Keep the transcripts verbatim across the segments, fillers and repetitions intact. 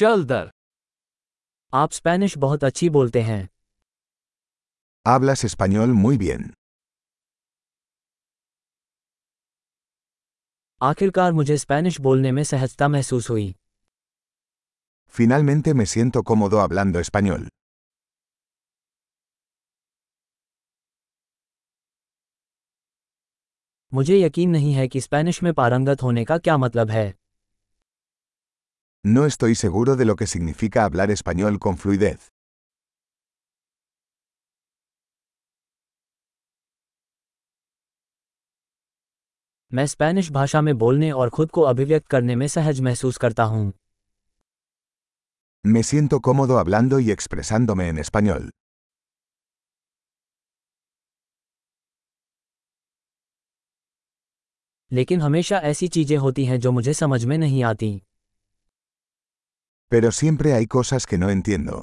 चल दर। आप स्पेनिश बहुत अच्छी बोलते हैं। Hablas español muy bien. आखिरकार मुझे स्पेनिश बोलने में सहजता महसूस हुई। Finalmente me siento cómodo hablando español. मुझे यकीन नहीं है कि स्पेनिश में पारंगत होने का क्या मतलब है। No estoy seguro de lo que significa hablar español con fluidez. मैं स्पेनिश भाषा में बोलने और खुद को अभिव्यक्त करने में सहज महसूस करता हूँ। Me siento cómodo hablando y expresándome en español. लेकिन हमेशा ऐसी चीजें होती हैं जो मुझे समझ में नहीं आती। Pero siempre hay cosas que no entiendo.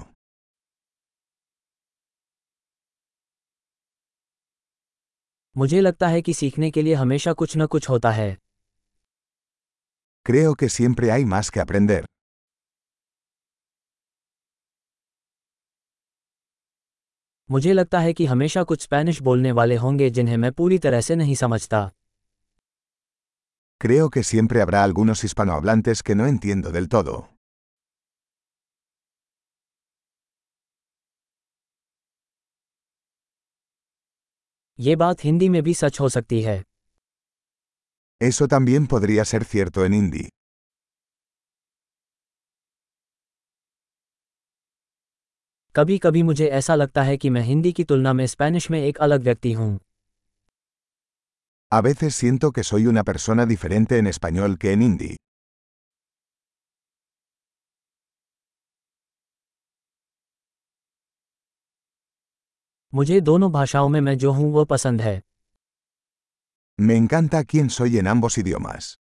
मुझे लगता है कि सीखने के लिए हमेशा कुछ न कुछ होता है। Creo que siempre hay más que aprender. मुझे लगता है कि हमेशा कुछ स्पेनिश बोलने वाले होंगे जिन्हें मैं पूरी तरह से नहीं समझता। Creo que siempre habrá algunos hispanohablantes que no entiendo del todo. ये बात हिंदी में भी सच हो सकती है। Eso también podría ser cierto en hindi. कभी कभी मुझे ऐसा लगता है कि मैं हिंदी की तुलना में स्पेनिश में एक अलग व्यक्ति हूँ। A veces siento que soy una persona diferente en español que en hindi. मुझे दोनों भाषाओं में मैं जो हूँ वो पसंद है। Me encanta quién soy en ambos idiomas.